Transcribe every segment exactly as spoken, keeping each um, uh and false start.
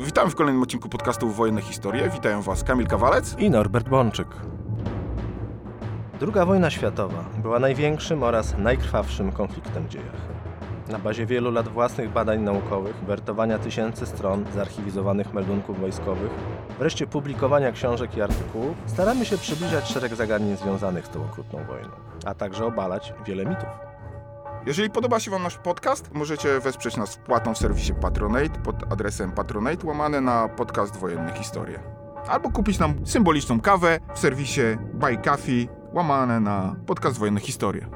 Witam w kolejnym odcinku podcastu Wojenne Historie. Witają Was Kamil Kawalec i Norbert Bączyk. Druga wojna światowa była największym oraz najkrwawszym konfliktem w dziejach. Na bazie wielu lat własnych badań naukowych, wertowania tysięcy stron zarchiwizowanych meldunków wojskowych, wreszcie publikowania książek i artykułów, staramy się przybliżać szereg zagadnień związanych z tą okrutną wojną, a także obalać wiele mitów. Jeżeli podoba się Wam nasz podcast, możecie wesprzeć nas wpłatą w serwisie Patronate pod adresem patronate łamane na podcast Wojenne Historie. Albo kupić nam symboliczną kawę w serwisie Buy Coffee łamane na podcast Wojenne Historie.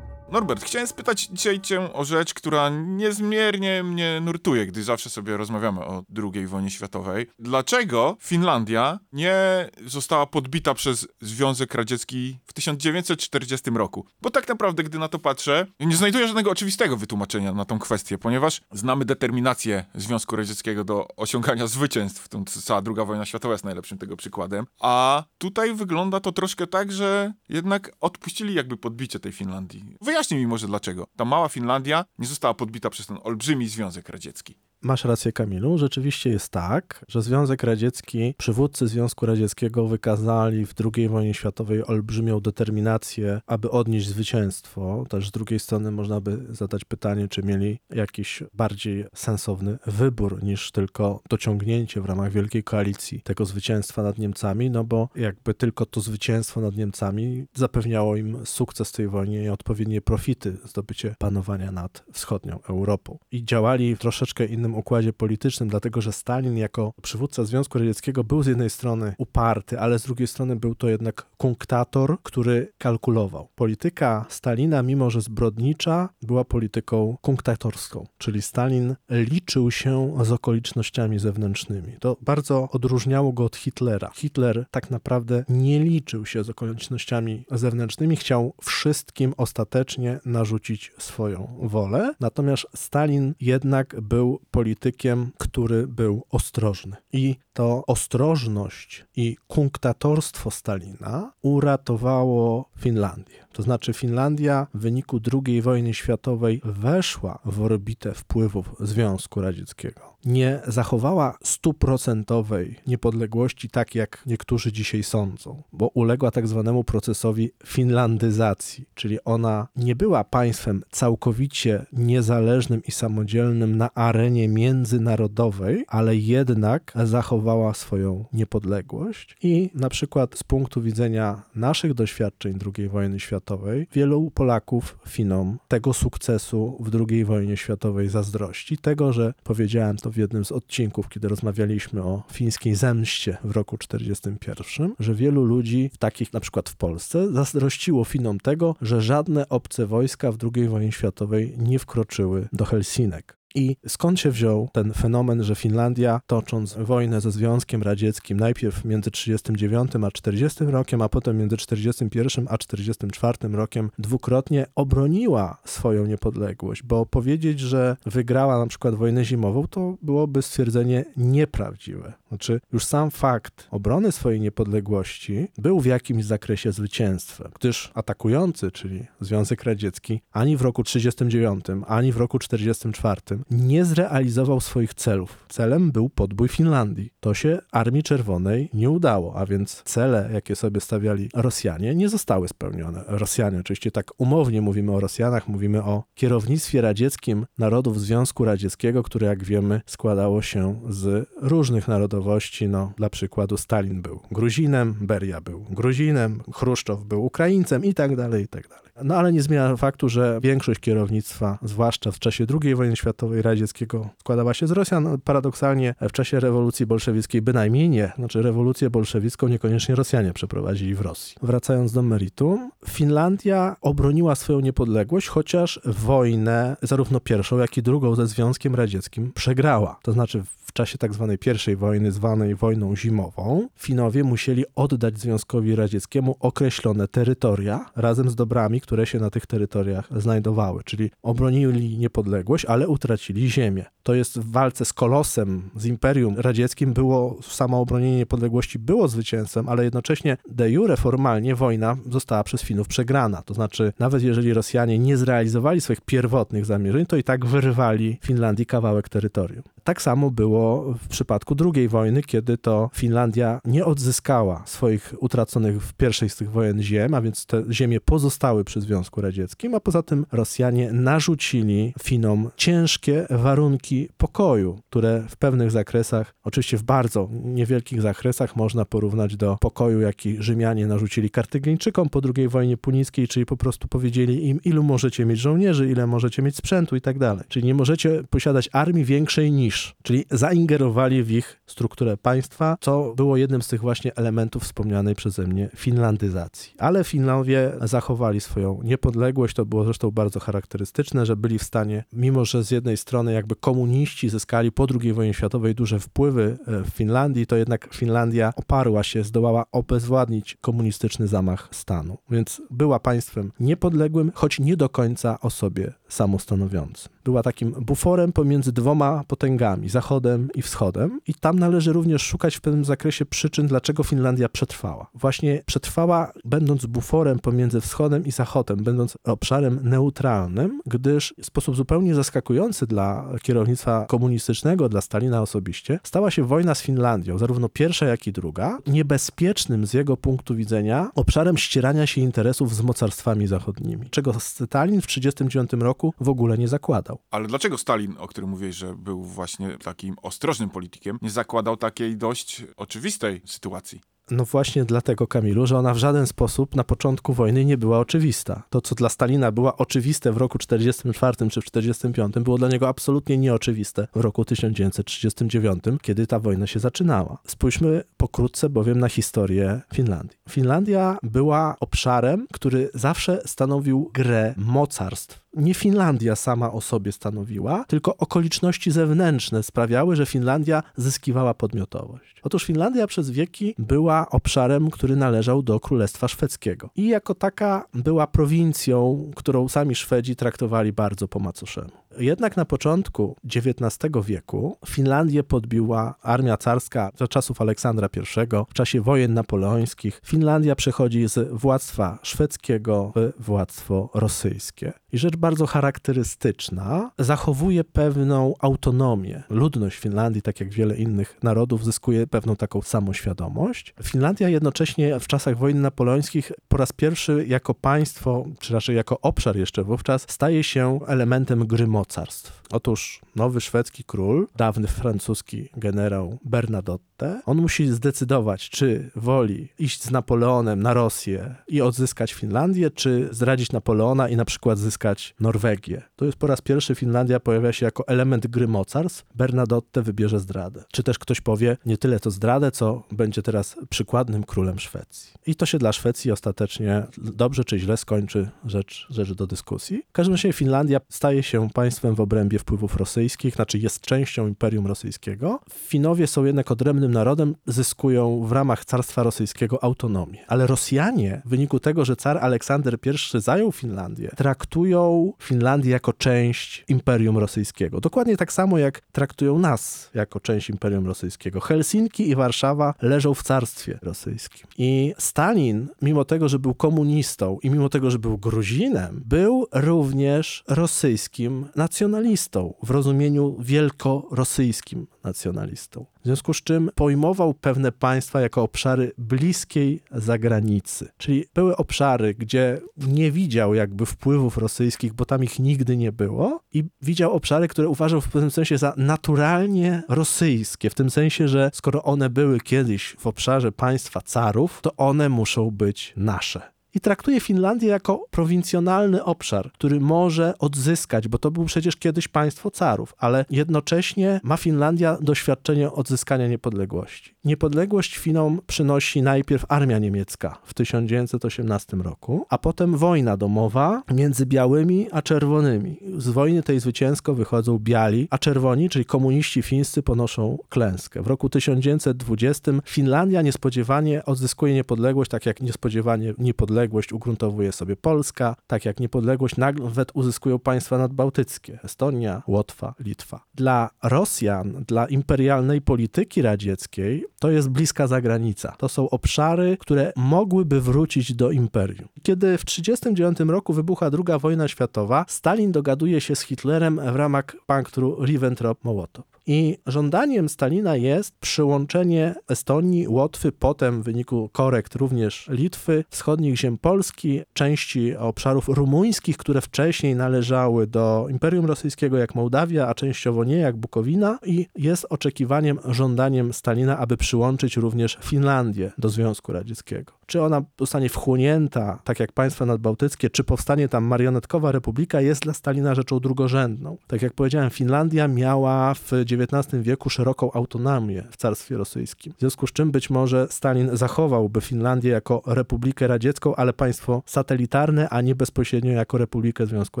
Norbert, chciałem spytać dzisiaj Cię o rzecz, która niezmiernie mnie nurtuje, gdy zawsze sobie rozmawiamy o drugiej wojnie światowej. Dlaczego Finlandia nie została podbita przez Związek Radziecki w tysiąc dziewięćset czterdziestym roku? Bo tak naprawdę, gdy na to patrzę, nie znajduję żadnego oczywistego wytłumaczenia na tą kwestię, ponieważ znamy determinację Związku Radzieckiego do osiągania zwycięstw. Cała druga wojna światowa jest najlepszym tego przykładem. A tutaj wygląda to troszkę tak, że jednak odpuścili jakby podbicie tej Finlandii. Wyjaśnij mi może dlaczego. Ta mała Finlandia nie została podbita przez ten olbrzymi Związek Radziecki. Masz rację, Kamilu. Rzeczywiście jest tak, że Związek Radziecki, przywódcy Związku Radzieckiego wykazali w drugiej wojnie światowej olbrzymią determinację, aby odnieść zwycięstwo. Też z drugiej strony można by zadać pytanie, czy mieli jakiś bardziej sensowny wybór niż tylko dociągnięcie w ramach wielkiej koalicji tego zwycięstwa nad Niemcami, no bo jakby tylko to zwycięstwo nad Niemcami zapewniało im sukces tej wojnie i odpowiednie profity, zdobycie panowania nad wschodnią Europą. I działali w troszeczkę innym układzie politycznym, dlatego że Stalin jako przywódca Związku Radzieckiego był z jednej strony uparty, ale z drugiej strony był to jednak kunktator, który kalkulował. Polityka Stalina, mimo że zbrodnicza, była polityką kunktatorską, czyli Stalin liczył się z okolicznościami zewnętrznymi. To bardzo odróżniało go od Hitlera. Hitler tak naprawdę nie liczył się z okolicznościami zewnętrznymi, chciał wszystkim ostatecznie narzucić swoją wolę, natomiast Stalin jednak był politykiem, który był ostrożny. I to ostrożność i kunktatorstwo Stalina uratowało Finlandię. To znaczy Finlandia w wyniku drugiej wojny światowej weszła w orbitę wpływów Związku Radzieckiego. Nie zachowała stuprocentowej niepodległości, tak jak niektórzy dzisiaj sądzą, bo uległa tak zwanemu procesowi finlandyzacji, czyli ona nie była państwem całkowicie niezależnym i samodzielnym na arenie międzynarodowej, ale jednak zachowała swoją niepodległość i na przykład z punktu widzenia naszych doświadczeń drugiej wojny światowej wielu Polaków Finom tego sukcesu w drugiej wojnie światowej zazdrości, tego, że powiedziałem to w jednym z odcinków, kiedy rozmawialiśmy o fińskiej zemście w roku czterdziestym pierwszym, że wielu ludzi, takich na przykład w Polsce, zazdrościło Finom tego, że żadne obce wojska w drugiej wojnie światowej nie wkroczyły do Helsinek. I skąd się wziął ten fenomen, że Finlandia, tocząc wojnę ze Związkiem Radzieckim najpierw między tysiąc dziewięćset trzydziestym dziewiątym a czterdziestym rokiem, a potem między tysiąc dziewięćset czterdziestym pierwszym a tysiąc dziewięćset czterdziestym czwartym rokiem dwukrotnie obroniła swoją niepodległość, bo powiedzieć, że wygrała na przykład wojnę zimową, to byłoby stwierdzenie nieprawdziwe. Znaczy już sam fakt obrony swojej niepodległości był w jakimś zakresie zwycięstwem, gdyż atakujący, czyli Związek Radziecki, ani w roku tysiąc dziewięćset trzydziestym dziewiątym, ani w roku tysiąc dziewięćset czterdziestym czwartym nie zrealizował swoich celów. Celem był podbój Finlandii. To się Armii Czerwonej nie udało, a więc cele, jakie sobie stawiali Rosjanie, nie zostały spełnione. Rosjanie, oczywiście tak umownie mówimy o Rosjanach, mówimy o kierownictwie radzieckim narodów Związku Radzieckiego, które jak wiemy składało się z różnych narodowości. No, dla przykładu Stalin był Gruzinem, Beria był Gruzinem, Chruszczow był Ukraińcem i tak dalej, i tak dalej. No ale nie zmienia faktu, że większość kierownictwa, zwłaszcza w czasie drugiej wojny światowej radzieckiego, składała się z Rosjan. Paradoksalnie w czasie rewolucji bolszewickiej bynajmniej nie. Znaczy rewolucję bolszewicką niekoniecznie Rosjanie przeprowadzili w Rosji. Wracając do meritum, Finlandia obroniła swoją niepodległość, chociaż wojnę, zarówno pierwszą, jak i drugą ze Związkiem Radzieckim przegrała. To znaczy w czasie tak zwanej pierwszej wojny, zwanej wojną zimową, Finowie musieli oddać Związkowi Radzieckiemu określone terytoria razem z dobrami, które się na tych terytoriach znajdowały. Czyli obronili niepodległość, ale utracili ziemię. To jest w walce z kolosem, z Imperium Radzieckim było, samo obronienie niepodległości było zwycięstwem, ale jednocześnie de jure formalnie wojna została przez Finów przegrana. To znaczy nawet jeżeli Rosjanie nie zrealizowali swoich pierwotnych zamierzeń, to i tak wyrwali Finlandii kawałek terytorium. Tak samo było w przypadku drugiej wojny, kiedy to Finlandia nie odzyskała swoich utraconych w pierwszej z tych wojen ziem, a więc te ziemie pozostały przy Związku Radzieckim, a poza tym Rosjanie narzucili Finom ciężkie warunki pokoju, które w pewnych zakresach, oczywiście w bardzo niewielkich zakresach, można porównać do pokoju, jaki Rzymianie narzucili Kartygińczykom po drugiej wojnie punickiej, czyli po prostu powiedzieli im, ilu możecie mieć żołnierzy, ile możecie mieć sprzętu i tak dalej. Czyli nie możecie posiadać armii większej niż czyli zaingerowali w ich strukturę państwa, co było jednym z tych właśnie elementów wspomnianej przeze mnie finlandyzacji. Ale Finowie zachowali swoją niepodległość, to było zresztą bardzo charakterystyczne, że byli w stanie, mimo że z jednej strony jakby komuniści zyskali po drugiej wojnie światowej duże wpływy w Finlandii, to jednak Finlandia oparła się, zdołała obezwładnić komunistyczny zamach stanu. Więc była państwem niepodległym, choć nie do końca o sobie samostanowiącym. Była takim buforem pomiędzy dwoma potęgami, Zachodem i Wschodem, i tam należy również szukać w pewnym zakresie przyczyn, dlaczego Finlandia przetrwała. Właśnie przetrwała, będąc buforem pomiędzy Wschodem i Zachodem, będąc obszarem neutralnym, gdyż w sposób zupełnie zaskakujący dla kierownictwa komunistycznego, dla Stalina osobiście, stała się wojna z Finlandią, zarówno pierwsza, jak i druga, niebezpiecznym z jego punktu widzenia obszarem ścierania się interesów z mocarstwami zachodnimi, czego Stalin w tysiąc dziewięćset trzydziestym dziewiątym roku w ogóle nie zakładał. Ale dlaczego Stalin, o którym mówiłeś, że był właśnie takim ostrożnym politykiem, nie zakładał takiej dość oczywistej sytuacji? No właśnie dlatego, Kamilu, że ona w żaden sposób na początku wojny nie była oczywista. To, co dla Stalina było oczywiste w roku tysiąc dziewięćset czterdziestym czwartym czy w tysiąc dziewięćset czterdziestym piątym, było dla niego absolutnie nieoczywiste w roku tysiąc dziewięćset trzydziestym dziewiątym, kiedy ta wojna się zaczynała. Spójrzmy pokrótce bowiem na historię Finlandii. Finlandia była obszarem, który zawsze stanowił grę mocarstw. Nie Finlandia sama o sobie stanowiła, tylko okoliczności zewnętrzne sprawiały, że Finlandia zyskiwała podmiotowość. Otóż Finlandia przez wieki była obszarem, który należał do Królestwa Szwedzkiego i jako taka była prowincją, którą sami Szwedzi traktowali bardzo po macoszemu. Jednak na początku dziewiętnastego wieku Finlandię podbiła armia carska za czasów Aleksandra pierwszego, w czasie wojen napoleońskich. Finlandia przechodzi z władztwa szwedzkiego w władztwo rosyjskie. I rzecz bardzo charakterystyczna, zachowuje pewną autonomię. Ludność Finlandii, tak jak wiele innych narodów, zyskuje pewną taką samoświadomość. Finlandia jednocześnie w czasach wojen napoleońskich po raz pierwszy jako państwo, czy raczej jako obszar jeszcze wówczas, staje się elementem gry mocarstw. Otóż nowy szwedzki król, dawny francuski generał Bernadotte, on musi zdecydować, czy woli iść z Napoleonem na Rosję i odzyskać Finlandię, czy zdradzić Napoleona i na przykład zyskać Norwegię. To jest po raz pierwszy Finlandia pojawia się jako element gry mocarstw. Bernadotte wybierze zdradę. Czy też ktoś powie nie tyle to zdradę, co będzie teraz przykładnym królem Szwecji. I to się dla Szwecji ostatecznie dobrze czy źle skończy, rzecz, rzecz do dyskusji. W każdym razie Finlandia staje się państwem w obrębie wpływów rosyjskich, znaczy jest częścią Imperium Rosyjskiego. Finowie są jednak odrębnym narodem, zyskują w ramach Carstwa Rosyjskiego autonomię. Ale Rosjanie w wyniku tego, że car Aleksander pierwszy zajął Finlandię, traktują Finlandię jako część Imperium Rosyjskiego. Dokładnie tak samo jak traktują nas jako część Imperium Rosyjskiego. Helsinki i Warszawa leżą w Carstwie Rosyjskim. I Stalin, mimo tego, że był komunistą i mimo tego, że był Gruzinem, był również rosyjskim nacjonalistą w rozumieniu wielkorosyjskim nacjonalistą. W związku z czym pojmował pewne państwa jako obszary bliskiej zagranicy. Czyli były obszary, gdzie nie widział jakby wpływów rosyjskich, bo tam ich nigdy nie było, i widział obszary, które uważał w pewnym sensie za naturalnie rosyjskie, w tym sensie, że skoro one były kiedyś w obszarze państwa carów, to one muszą być nasze. I traktuje Finlandię jako prowincjonalny obszar, który może odzyskać, bo to był przecież kiedyś państwo carów, ale jednocześnie ma Finlandia doświadczenie odzyskania niepodległości. Niepodległość Finom przynosi najpierw armia niemiecka w tysiąc dziewięćset osiemnastym roku, a potem wojna domowa między białymi a czerwonymi. Z wojny tej zwycięsko wychodzą biali, a czerwoni, czyli komuniści fińscy, ponoszą klęskę. W roku tysiąc dziewięćset dwudziestym Finlandia niespodziewanie odzyskuje niepodległość, tak jak niespodziewanie niepodległość ugruntowuje sobie Polska, tak jak niepodległość nawet uzyskują państwa nadbałtyckie, Estonia, Łotwa, Litwa. Dla Rosjan, dla imperialnej polityki radzieckiej to jest bliska zagranica. To są obszary, które mogłyby wrócić do imperium. Kiedy w tysiąc dziewięćset trzydziestym dziewiątym roku wybucha druga wojna światowa, Stalin dogaduje się z Hitlerem w ramach paktru Ribbentrop-Mołotow. I żądaniem Stalina jest przyłączenie Estonii, Łotwy, potem w wyniku korekt również Litwy, wschodnich ziem Polski, części obszarów rumuńskich, które wcześniej należały do Imperium Rosyjskiego, jak Mołdawia, a częściowo nie, jak Bukowina, i jest oczekiwaniem, żądaniem Stalina, aby przyłączyć również Finlandię do Związku Radzieckiego. Czy ona zostanie wchłonięta, tak jak państwa nadbałtyckie, czy powstanie tam marionetkowa republika, jest dla Stalina rzeczą drugorzędną. Tak jak powiedziałem, Finlandia miała w dziewiętnastym wieku szeroką autonomię w carstwie rosyjskim. W związku z czym być może Stalin zachowałby Finlandię jako republikę radziecką, ale państwo satelitarne, a nie bezpośrednio jako republikę Związku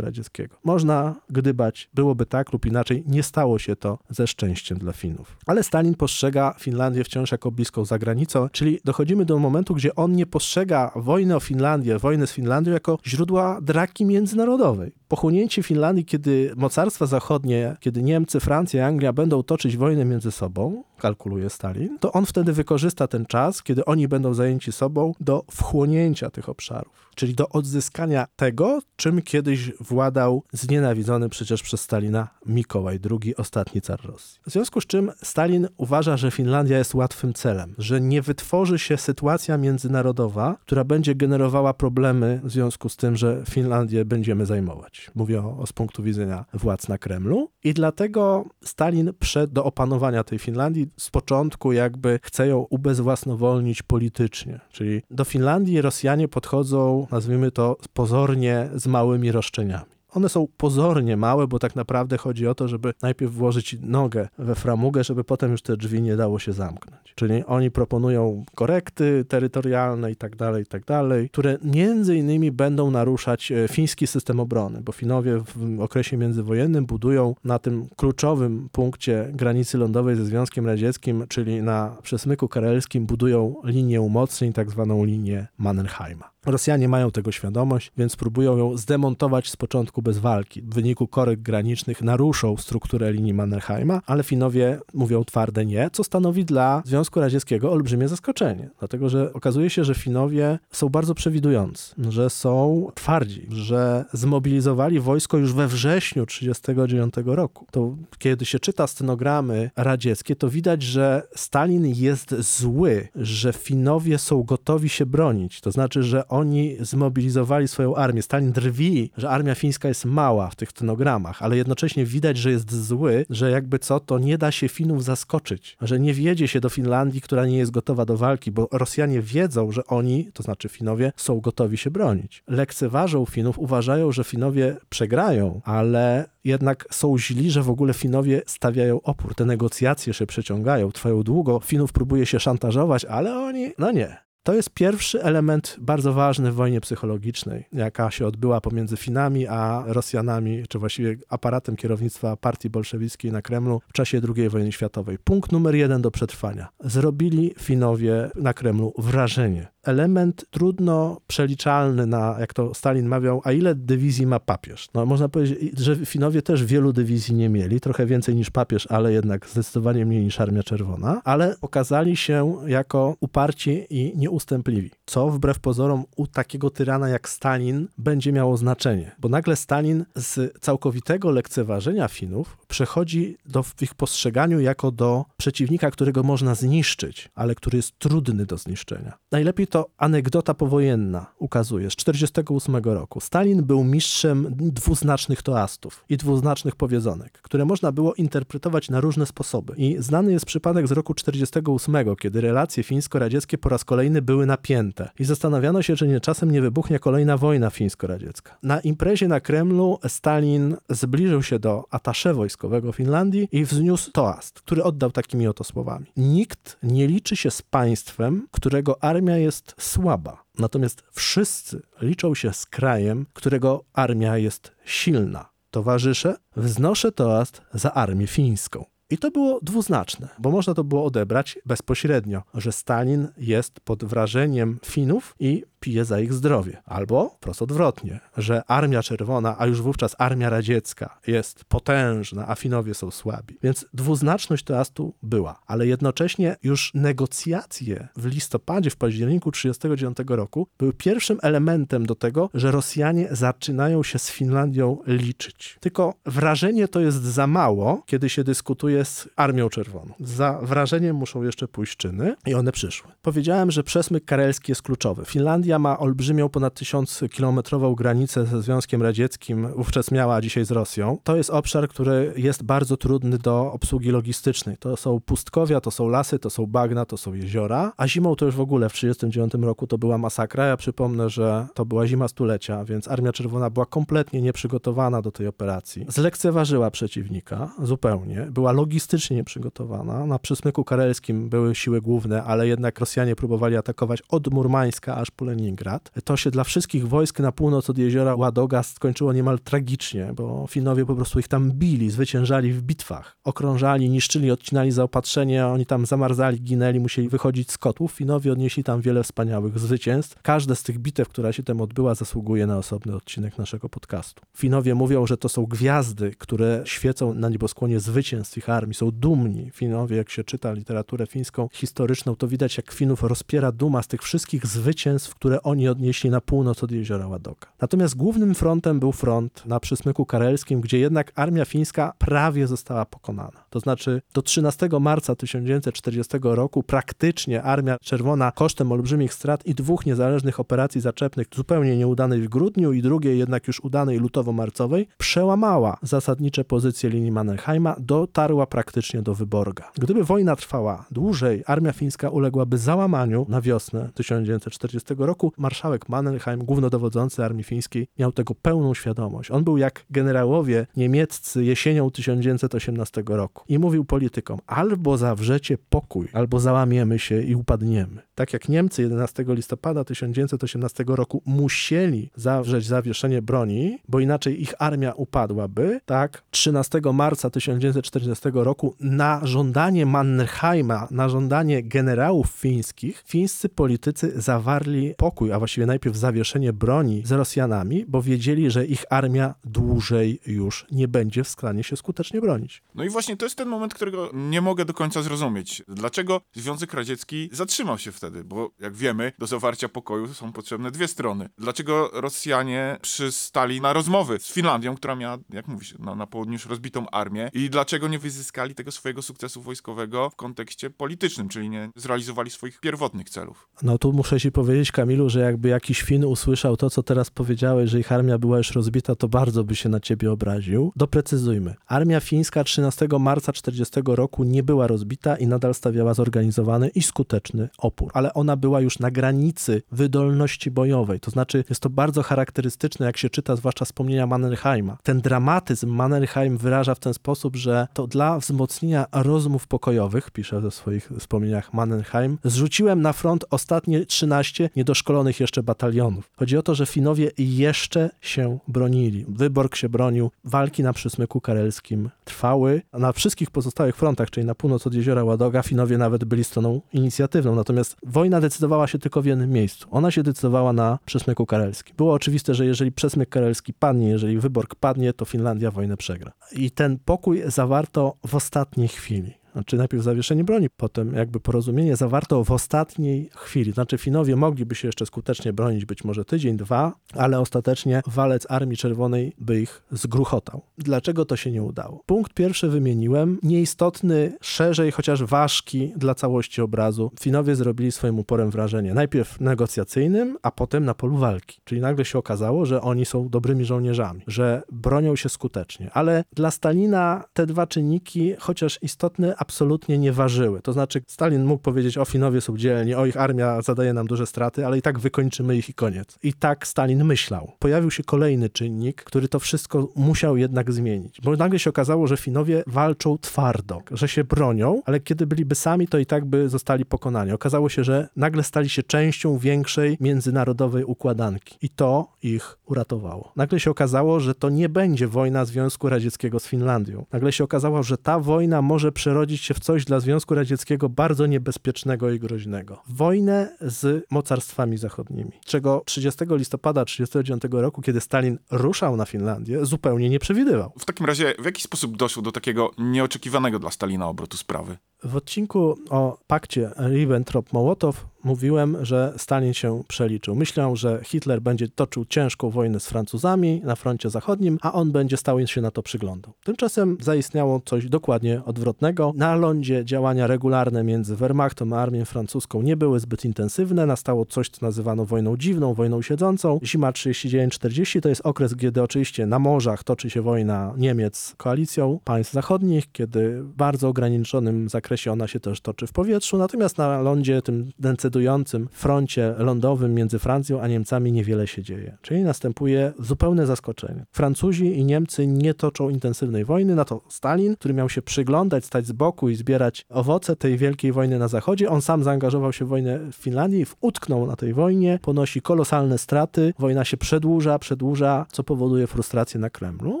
Radzieckiego. Można gdybać, byłoby tak lub inaczej, nie stało się to ze szczęściem dla Finów. Ale Stalin postrzega Finlandię wciąż jako bliską zagranicą, czyli dochodzimy do momentu, gdzie on nie postrzega wojny o Finlandię, wojny z Finlandią jako źródła draki międzynarodowej. Pochłonięcie Finlandii, kiedy mocarstwa zachodnie, kiedy Niemcy, Francja, Anglia będą toczyć wojnę między sobą, kalkuluje Stalin, to on wtedy wykorzysta ten czas, kiedy oni będą zajęci sobą, do wchłonięcia tych obszarów, czyli do odzyskania tego, czym kiedyś władał znienawidzony przecież przez Stalina Mikołaj drugi, ostatni car Rosji. W związku z czym Stalin uważa, że Finlandia jest łatwym celem, że nie wytworzy się sytuacja międzynarodowa, która będzie generowała problemy w związku z tym, że Finlandię będziemy zajmować. Mówię o, o z punktu widzenia władz na Kremlu i dlatego Stalin przed do opanowania tej Finlandii z początku jakby chce ją ubezwłasnowolnić politycznie. Czyli do Finlandii Rosjanie podchodzą, nazwijmy to, pozornie z małymi roszczeniami. One są pozornie małe, bo tak naprawdę chodzi o to, żeby najpierw włożyć nogę we framugę, żeby potem już te drzwi nie dało się zamknąć. Czyli oni proponują korekty terytorialne i tak dalej, i tak dalej, które między innymi będą naruszać fiński system obrony, bo Finowie w okresie międzywojennym budują na tym kluczowym punkcie granicy lądowej ze Związkiem Radzieckim, czyli na przesmyku karelskim, budują linię umocnień, tak zwaną linię Mannerheima. Rosjanie mają tego świadomość, więc próbują ją zdemontować z początku bez walki. W wyniku korekt granicznych naruszą strukturę linii Mannerheima, ale Finowie mówią twarde nie, co stanowi dla Związku Radzieckiego olbrzymie zaskoczenie. Dlatego, że okazuje się, że Finowie są bardzo przewidujący, że są twardzi, że zmobilizowali wojsko już we wrześniu tysiąc dziewięćset trzydziestego dziewiątego roku. To kiedy się czyta stenogramy radzieckie, to widać, że Stalin jest zły, że Finowie są gotowi się bronić. To znaczy, że oni zmobilizowali swoją armię. Stalin drwi, że armia fińska jest mała w tych stenogramach, ale jednocześnie widać, że jest zły, że jakby co, to nie da się Finów zaskoczyć, że nie wjedzie się do Finlandii, która nie jest gotowa do walki, bo Rosjanie wiedzą, że oni, to znaczy Finowie, są gotowi się bronić. Lekceważą Finów, uważają, że Finowie przegrają, ale jednak są źli, że w ogóle Finowie stawiają opór. Te negocjacje się przeciągają, trwają długo, Finów próbuje się szantażować, ale oni, no nie. To jest pierwszy element bardzo ważny w wojnie psychologicznej, jaka się odbyła pomiędzy Finami a Rosjanami, czy właściwie aparatem kierownictwa partii bolszewickiej na Kremlu w czasie drugiej wojny światowej. Punkt numer jeden do przetrwania. Zrobili Finowie na Kremlu wrażenie. Element trudno przeliczalny na, jak to Stalin mawiał, a ile dywizji ma papież? No można powiedzieć, że Finowie też wielu dywizji nie mieli, trochę więcej niż papież, ale jednak zdecydowanie mniej niż Armia Czerwona, ale okazali się jako uparci i nieustępliwi, co wbrew pozorom u takiego tyrana jak Stalin będzie miało znaczenie, bo nagle Stalin z całkowitego lekceważenia Finów przechodzi do, w ich postrzeganiu jako do przeciwnika, którego można zniszczyć, ale który jest trudny do zniszczenia. Najlepiej to anegdota powojenna ukazuje z tysiąc dziewięćset czterdziestego ósmego roku. Stalin był mistrzem dwuznacznych toastów i dwuznacznych powiedzonek, które można było interpretować na różne sposoby. I znany jest przypadek z roku tysiąc dziewięćset czterdziestego ósmego, kiedy relacje fińsko-radzieckie po raz kolejny były napięte i zastanawiano się, czy nie czasem nie wybuchnie kolejna wojna fińsko-radziecka. Na imprezie na Kremlu Stalin zbliżył się do atasze wojskowego Finlandii i wzniósł toast, który oddał takimi oto słowami. Nikt nie liczy się z państwem, którego armia jest jest słaba. Natomiast wszyscy liczą się z krajem, którego armia jest silna. Towarzysze, wznoszę toast za armię fińską. I to było dwuznaczne, bo można to było odebrać bezpośrednio, że Stalin jest pod wrażeniem Finów i pije za ich zdrowie. Albo wprost odwrotnie, że Armia Czerwona, a już wówczas Armia Radziecka jest potężna, a Finowie są słabi. Więc dwuznaczność teastu była, ale jednocześnie już negocjacje w listopadzie, w październiku tysiąc dziewięćset trzydziestego dziewiątego roku były pierwszym elementem do tego, że Rosjanie zaczynają się z Finlandią liczyć. Tylko wrażenie to jest za mało, kiedy się dyskutuje z Armią Czerwoną. Za wrażeniem muszą jeszcze pójść czyny i one przyszły. Powiedziałem, że przesmyk karelski jest kluczowy. Finlandia ma olbrzymią, ponad tysiąckilometrową granicę ze Związkiem Radzieckim, wówczas miała, a dzisiaj z Rosją. To jest obszar, który jest bardzo trudny do obsługi logistycznej. To są pustkowia, to są lasy, to są bagna, to są jeziora, a zimą to już w ogóle w tysiąc dziewięćset trzydziestym dziewiątym roku to była masakra. Ja przypomnę, że to była zima stulecia, więc Armia Czerwona była kompletnie nieprzygotowana do tej operacji. Zlekceważyła przeciwnika zupełnie, była logistycznie nieprzygotowana. Na przysmyku karelskim były siły główne, ale jednak Rosjanie próbowali atakować od Murmańska aż po Leningrad. To się dla wszystkich wojsk na północ od jeziora Ładoga skończyło niemal tragicznie, bo Finowie po prostu ich tam bili, zwyciężali w bitwach. Okrążali, niszczyli, odcinali zaopatrzenie, oni tam zamarzali, ginęli, musieli wychodzić z kotłów. Finowie odnieśli tam wiele wspaniałych zwycięstw. Każda z tych bitew, która się tam odbyła, zasługuje na osobny odcinek naszego podcastu. Finowie mówią, że to są gwiazdy, które świecą na nieboskłonie zwycięstw ich armii. Są dumni. Finowie, jak się czyta literaturę fińską historyczną, to widać, jak Finów rozpiera duma z tych wszystkich zwycięstw, które oni odnieśli na północ od jeziora Ładoga. Natomiast głównym frontem był front na przysmyku karelskim, gdzie jednak armia fińska prawie została pokonana. To znaczy do trzynastego marca tysiąc dziewięćset czterdziestego roku praktycznie Armia Czerwona kosztem olbrzymich strat i dwóch niezależnych operacji zaczepnych, zupełnie nieudanej w grudniu i drugiej jednak już udanej lutowo-marcowej, przełamała zasadnicze pozycje linii Mannerheima, dotarła praktycznie do Wyborga. Gdyby wojna trwała dłużej, armia fińska uległaby załamaniu na wiosnę tysiąc dziewięćset czterdziestego roku. Marszałek Mannerheim, głównodowodzący armii fińskiej, miał tego pełną świadomość. On był jak generałowie niemieccy jesienią tysiąc dziewięćset osiemnastego roku i mówił politykom: albo zawrzecie pokój, albo załamiemy się i upadniemy. Tak jak Niemcy jedenastego listopada tysiąc dziewięćset osiemnastego roku musieli zawrzeć zawieszenie broni, bo inaczej ich armia upadłaby, tak trzynastego marca tysiąc dziewięćset czterdziestego roku na żądanie Mannerheima, na żądanie generałów fińskich, fińscy politycy zawarli pokój, a właściwie najpierw zawieszenie broni z Rosjanami, bo wiedzieli, że ich armia dłużej już nie będzie w stanie się skutecznie bronić. No i właśnie to jest ten moment, którego nie mogę do końca zrozumieć. Dlaczego Związek Radziecki zatrzymał się wtedy? Bo jak wiemy, do zawarcia pokoju są potrzebne dwie strony. Dlaczego Rosjanie przystali na rozmowy z Finlandią, która miała, jak mówisz, na, na południu już rozbitą armię, i dlaczego nie wyzyskali tego swojego sukcesu wojskowego w kontekście politycznym, czyli nie zrealizowali swoich pierwotnych celów? No tu muszę ci powiedzieć, Kamilu, że jakby jakiś Fin usłyszał to, co teraz powiedziałeś, że ich armia była już rozbita, to bardzo by się na ciebie obraził. Doprecyzujmy. Armia fińska trzynastego marca czterdziestego roku nie była rozbita i nadal stawiała zorganizowany i skuteczny opór, ale ona była już na granicy wydolności bojowej. To znaczy jest to bardzo charakterystyczne, jak się czyta zwłaszcza wspomnienia Mannerheima. Ten dramatyzm Mannerheim wyraża w ten sposób, że to dla wzmocnienia rozmów pokojowych, pisze we swoich wspomnieniach Mannerheim, zrzuciłem na front ostatnie trzynaście niedoszkolonych jeszcze batalionów. Chodzi o to, że Finowie jeszcze się bronili. Wyborg się bronił, walki na przysmyku karelskim trwały. Na wszystkich pozostałych frontach, czyli na północ od jeziora Ładoga, Finowie nawet byli stroną inicjatywną. Natomiast wojna decydowała się tylko w jednym miejscu. Ona się decydowała na przesmyku karelskim. Było oczywiste, że jeżeli przesmyk karelski padnie, jeżeli Wyborg padnie, to Finlandia wojnę przegra. I ten pokój zawarto w ostatniej chwili. Znaczy najpierw zawieszenie broni, potem jakby porozumienie zawarto w ostatniej chwili. Znaczy Finowie mogliby się jeszcze skutecznie bronić być może tydzień, dwa, ale ostatecznie walec Armii Czerwonej by ich zgruchotał. Dlaczego to się nie udało? Punkt pierwszy wymieniłem, nieistotny, szerzej, chociaż ważki dla całości obrazu. Finowie zrobili swoim uporem wrażenie. Najpierw negocjacyjnym, a potem na polu walki. Czyli nagle się okazało, że oni są dobrymi żołnierzami, że bronią się skutecznie. Ale dla Stalina te dwa czynniki, chociaż istotne, absolutnie nie ważyły. To znaczy Stalin mógł powiedzieć: o, Finowie są dzielni, o, ich armia zadaje nam duże straty, ale i tak wykończymy ich i koniec. I tak Stalin myślał. Pojawił się kolejny czynnik, który to wszystko musiał jednak zmienić. Bo nagle się okazało, że Finowie walczą twardo, że się bronią, ale kiedy byliby sami, to i tak by zostali pokonani. Okazało się, że nagle stali się częścią większej międzynarodowej układanki. I to ich uratowało. Nagle się okazało, że to nie będzie wojna Związku Radzieckiego z Finlandią. Nagle się okazało, że ta wojna może przerodzić przerodzić się w coś dla Związku Radzieckiego bardzo niebezpiecznego i groźnego. Wojnę z mocarstwami zachodnimi, czego trzydziestego listopada tysiąc dziewięćset trzydziestego dziewiątego roku, kiedy Stalin ruszał na Finlandię, zupełnie nie przewidywał. W takim razie w jaki sposób doszło do takiego nieoczekiwanego dla Stalina obrotu sprawy? W odcinku o pakcie Ribbentrop-Mołotow mówiłem, że Stalin się przeliczył. Myślał, że Hitler będzie toczył ciężką wojnę z Francuzami na froncie zachodnim, a on będzie stał i się na to przyglądał. Tymczasem zaistniało coś dokładnie odwrotnego. Na lądzie działania regularne między Wehrmachtem a armią francuską nie były zbyt intensywne. Nastało coś, co nazywano wojną dziwną, wojną siedzącą. Zima trzydziesty dziewięć czterdzieści to jest okres, kiedy oczywiście na morzach toczy się wojna Niemiec z koalicją państw zachodnich, kiedy w bardzo ograniczonym zakresie ona się też toczy w powietrzu, natomiast na lądzie, tym decydującym froncie lądowym między Francją a Niemcami niewiele się dzieje. Czyli następuje zupełne zaskoczenie. Francuzi i Niemcy nie toczą intensywnej wojny, na to Stalin, który miał się przyglądać, stać z boku i zbierać owoce tej wielkiej wojny na zachodzie, on sam zaangażował się w wojnę w Finlandii, utknął na tej wojnie, ponosi kolosalne straty, wojna się przedłuża, przedłuża, co powoduje frustrację na Kremlu,